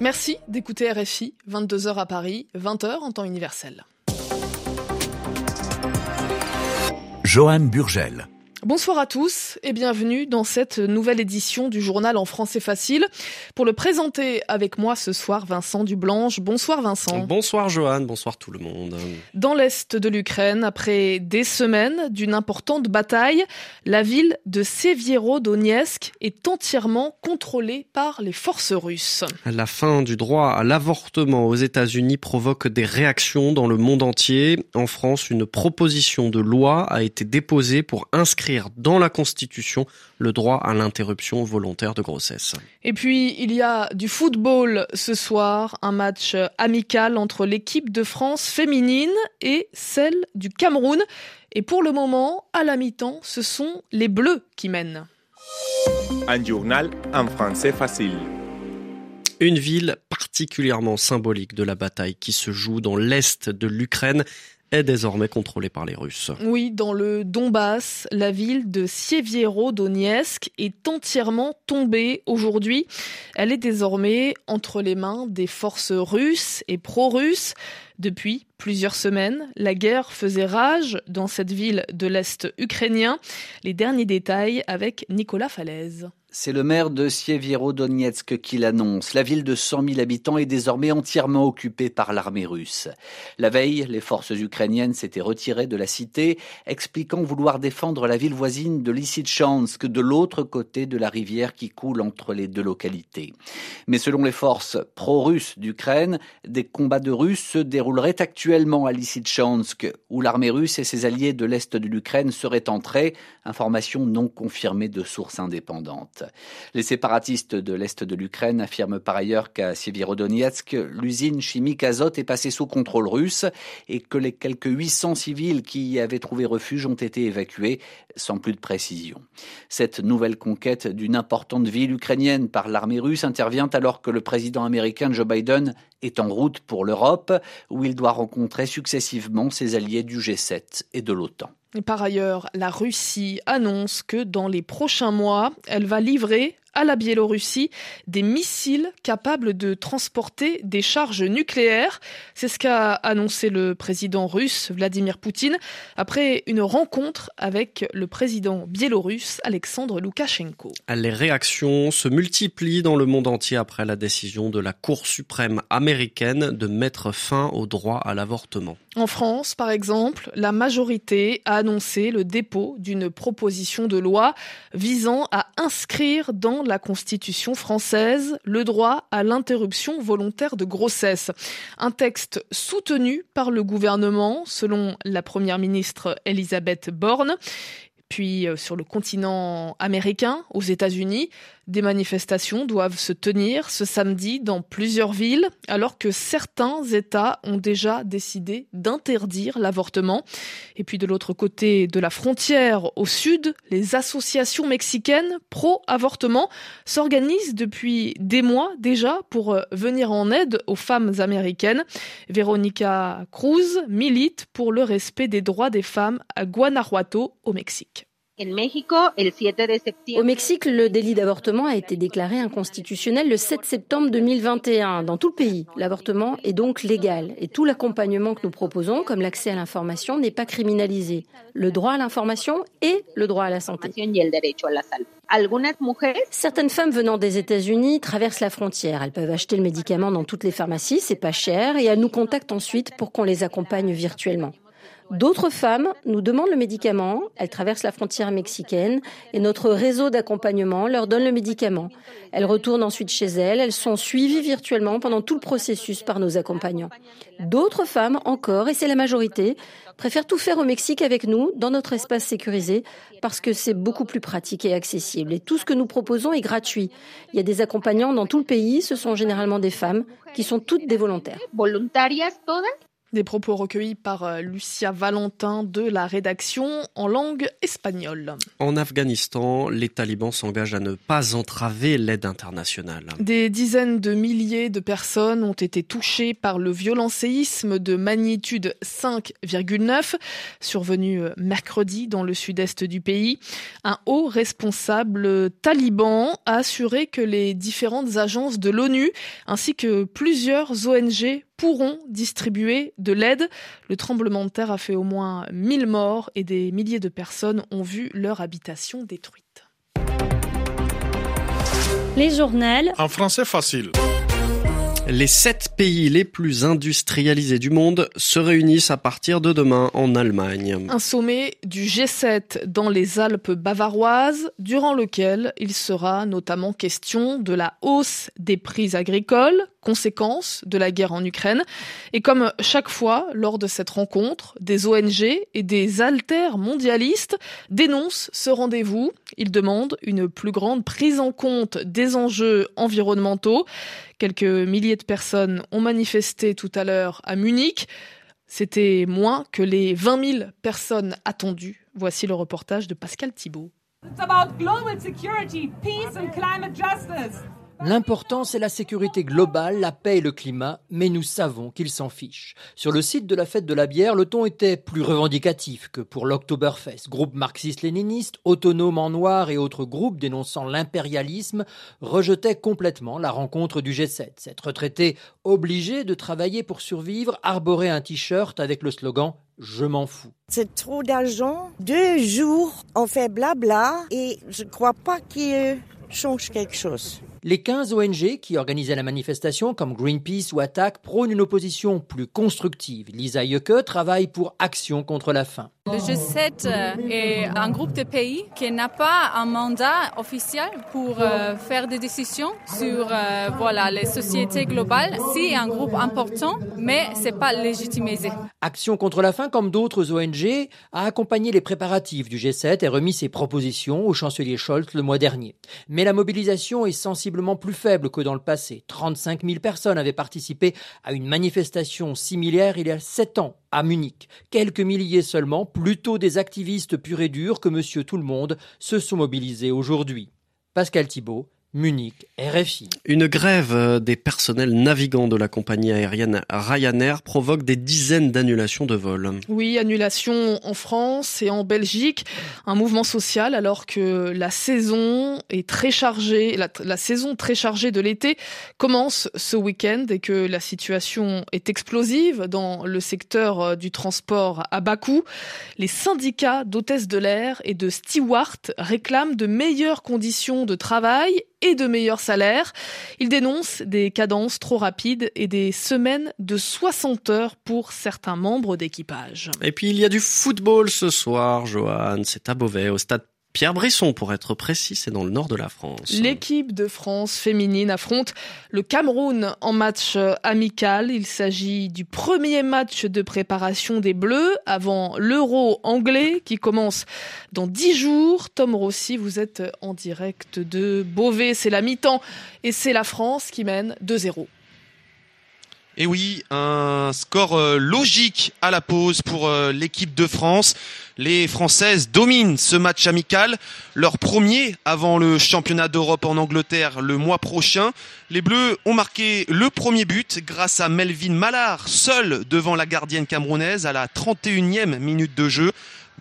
Merci d'écouter RFI, 22h à Paris, 20h en temps universel. Joanne Burgel. Bonsoir à tous et bienvenue dans cette nouvelle édition du Journal en français facile. Pour le présenter avec moi ce soir, Vincent Dublanche. Bonsoir Vincent. Bonsoir Joanne, bonsoir tout le monde. Dans l'est de l'Ukraine, après des semaines d'une importante bataille, la ville de Sévierodonetsk est entièrement contrôlée par les forces russes. La fin du droit à l'avortement aux États-Unis provoque des réactions dans le monde entier. En France, une proposition de loi a été déposée pour inscrire dans la Constitution le droit à l'interruption volontaire de grossesse. Et puis, il y a du football ce soir, un match amical entre l'équipe de France féminine et celle du Cameroun. Et pour le moment, à la mi-temps, ce sont les Bleus qui mènent. Un journal en français facile. Une ville particulièrement symbolique de la bataille qui se joue dans l'est de l'Ukraine est désormais contrôlée par les Russes. Oui, dans le Donbass, la ville de Sévierodonetsk est entièrement tombée aujourd'hui. Elle est désormais entre les mains des forces russes et pro-russes. Depuis plusieurs semaines, la guerre faisait rage dans cette ville de l'Est ukrainien. Les derniers détails avec Nicolas Falaise. C'est le maire de Sévierodonetsk qui l'annonce. La ville de 100 000 habitants est désormais entièrement occupée par l'armée russe. La veille, les forces ukrainiennes s'étaient retirées de la cité, expliquant vouloir défendre la ville voisine de Lysychansk, de l'autre côté de la rivière qui coule entre les deux localités. Mais selon les forces pro-russes d'Ukraine, des combats de Russes se dérouleraient actuellement à Lysychansk, où l'armée russe et ses alliés de l'Est de l'Ukraine seraient entrés. Information non confirmée de sources indépendantes. Les séparatistes de l'Est de l'Ukraine affirment par ailleurs qu'à Sévierodonetsk, l'usine chimique Azote est passée sous contrôle russe et que les quelques 800 civils qui y avaient trouvé refuge ont été évacués, sans plus de précision. Cette nouvelle conquête d'une importante ville ukrainienne par l'armée russe intervient alors que le président américain Joe Biden est en route pour l'Europe, où il doit rencontrer successivement ses alliés du G7 et de l'OTAN. Et par ailleurs, la Russie annonce que dans les prochains mois, elle va livrer à la Biélorussie des missiles capables de transporter des charges nucléaires. C'est ce qu'a annoncé le président russe Vladimir Poutine après une rencontre avec le président biélorusse Alexandre Loukachenko. Les réactions se multiplient dans le monde entier après la décision de la Cour suprême américaine de mettre fin au droit à l'avortement. En France, par exemple, la majorité a annoncé le dépôt d'une proposition de loi visant à inscrire dans la Constitution française le droit à l'interruption volontaire de grossesse. Un texte soutenu par le gouvernement, selon la première ministre Elisabeth Borne. Puis sur le continent américain, aux États-Unis, des manifestations doivent se tenir ce samedi dans plusieurs villes, alors que certains États ont déjà décidé d'interdire l'avortement. Et puis de l'autre côté de la frontière, au sud, les associations mexicaines pro-avortement s'organisent depuis des mois déjà pour venir en aide aux femmes américaines. Veronica Cruz milite pour le respect des droits des femmes à Guanajuato, au Mexique. Au Mexique, le délit d'avortement a été déclaré inconstitutionnel le 7 septembre 2021. Dans tout le pays, l'avortement est donc légal et tout l'accompagnement que nous proposons, comme l'accès à l'information, n'est pas criminalisé. Le droit à l'information et le droit à la santé. Certaines femmes venant des États-Unis traversent la frontière. Elles peuvent acheter le médicament dans toutes les pharmacies, c'est pas cher, et elles nous contactent ensuite pour qu'on les accompagne virtuellement. D'autres femmes nous demandent le médicament, elles traversent la frontière mexicaine et notre réseau d'accompagnement leur donne le médicament. Elles retournent ensuite chez elles, elles sont suivies virtuellement pendant tout le processus par nos accompagnants. D'autres femmes encore, et c'est la majorité, préfèrent tout faire au Mexique avec nous, dans notre espace sécurisé, parce que c'est beaucoup plus pratique et accessible. Et tout ce que nous proposons est gratuit. Il y a des accompagnants dans tout le pays, ce sont généralement des femmes qui sont toutes des volontaires. Des propos recueillis par Lucia Valentin de la rédaction en langue espagnole. En Afghanistan, les talibans s'engagent à ne pas entraver l'aide internationale. Des dizaines de milliers de personnes ont été touchées par le violent séisme de magnitude 5,9, survenu mercredi dans le sud-est du pays. Un haut responsable taliban a assuré que les différentes agences de l'ONU ainsi que plusieurs ONG pourront distribuer de l'aide. Le tremblement de terre a fait au moins 1000 morts et des milliers de personnes ont vu leur habitation détruite. Les journaux en français facile. Les 7 pays les plus industrialisés du monde se réunissent à partir de demain en Allemagne. Un sommet du G7 dans les Alpes bavaroises, durant lequel il sera notamment question de la hausse des prix agricoles, conséquence de la guerre en Ukraine. Et comme chaque fois, lors de cette rencontre, des ONG et des haltères mondialistes dénoncent ce rendez-vous. Ils demandent une plus grande prise en compte des enjeux environnementaux. Quelques milliers de personnes ont manifesté tout à l'heure à Munich. C'était moins que les 20 000 personnes attendues. Voici le reportage de Pascal Thibault. L'important, c'est la sécurité globale, la paix et le climat, mais nous savons qu'ils s'en fichent. Sur le site de la fête de la bière, le ton était plus revendicatif que pour l'Oktoberfest. Groupe marxiste-léniniste, autonome en noir et autres groupes dénonçant l'impérialisme rejetaient complètement la rencontre du G7. Cette retraitée obligée de travailler pour survivre arborait un t-shirt avec le slogan « Je m'en fous ». C'est trop d'argent. 2 jours, on fait blabla et je ne crois pas qu'ils changent quelque chose. Les 15 ONG qui organisaient la manifestation, comme Greenpeace ou Attac, prônent une opposition plus constructive. Lisa Youcke travaille pour Action contre la faim. Le G7 est un groupe de pays qui n'a pas un mandat officiel pour faire des décisions sur les sociétés globales. C'est un groupe important, mais ce n'est pas légitimisé. Action contre la faim, comme d'autres ONG, a accompagné les préparatifs du G7 et remis ses propositions au chancelier Scholz le mois dernier. Mais la mobilisation est sensiblement plus faible que dans le passé. 35 000 personnes avaient participé à une manifestation similaire il y a 7 ans à Munich. Quelques milliers seulement, plutôt des activistes purs et durs que Monsieur Tout-le-Monde, se sont mobilisés aujourd'hui. Pascal Thibault, Munich, RFI. Une grève des personnels navigants de la compagnie aérienne Ryanair provoque des dizaines d'annulations de vols. Oui, annulations en France et en Belgique. Un mouvement social alors que la saison est très chargée. La saison très chargée de l'été commence ce week-end et que la situation est explosive dans le secteur du transport à bas coût. Les syndicats d'hôtesses de l'air et de stewards réclament de meilleures conditions de travail et de meilleurs salaires. Ils dénoncent des cadences trop rapides et des semaines de 60 heures pour certains membres d'équipage. Et puis il y a du football ce soir, Joanne. C'est à Beauvais, au stade Pierre Brisson, pour être précis, c'est dans le nord de la France. L'équipe de France féminine affronte le Cameroun en match amical. Il s'agit du premier match de préparation des Bleus avant l'Euro anglais qui commence dans 10 jours. Tom Rossi, vous êtes en direct de Beauvais. C'est la mi-temps et c'est la France qui mène 2-0. Et oui, un score logique à la pause pour l'équipe de France. Les Françaises dominent ce match amical, leur premier avant le championnat d'Europe en Angleterre le mois prochain. Les Bleus ont marqué le premier but grâce à Melvin Malard, seul devant la gardienne camerounaise à la 31e minute de jeu.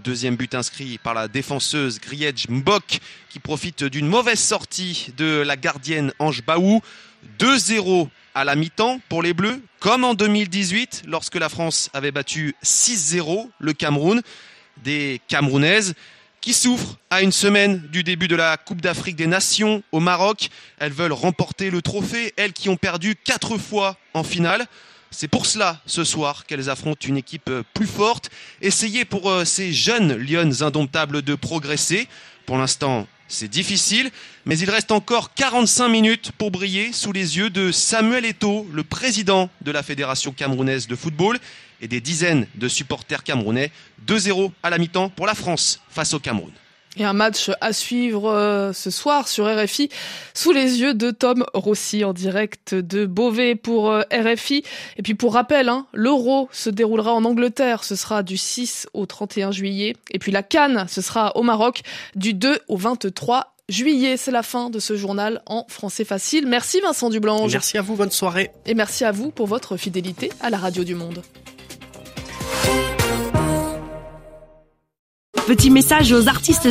Deuxième but inscrit par la défenseuse Grietje Mbok qui profite d'une mauvaise sortie de la gardienne Ange Baou. 2-0 à la mi-temps pour les Bleus, comme en 2018 lorsque la France avait battu 6-0 le Cameroun. Des Camerounaises qui souffrent à une semaine du début de la Coupe d'Afrique des Nations au Maroc. Elles veulent remporter le trophée, elles qui ont perdu 4 fois en finale. C'est pour cela, ce soir, qu'elles affrontent une équipe plus forte. Essayer pour ces jeunes lionnes indomptables de progresser. Pour l'instant, c'est difficile, mais il reste encore 45 minutes pour briller sous les yeux de Samuel Eto'o, le président de la Fédération camerounaise de football, et des dizaines de supporters camerounais. 2-0 à la mi-temps pour la France face au Cameroun. Et un match à suivre ce soir sur RFI, sous les yeux de Tom Rossi, en direct de Beauvais pour RFI. Et puis pour rappel, l'Euro se déroulera en Angleterre, ce sera du 6 au 31 juillet. Et puis la CAN, ce sera au Maroc, du 2 au 23 juillet. C'est la fin de ce journal en français facile. Merci Vincent Dublanche. Merci à vous, bonne soirée. Et merci à vous pour votre fidélité à la Radio du Monde. Petit message aux artistes.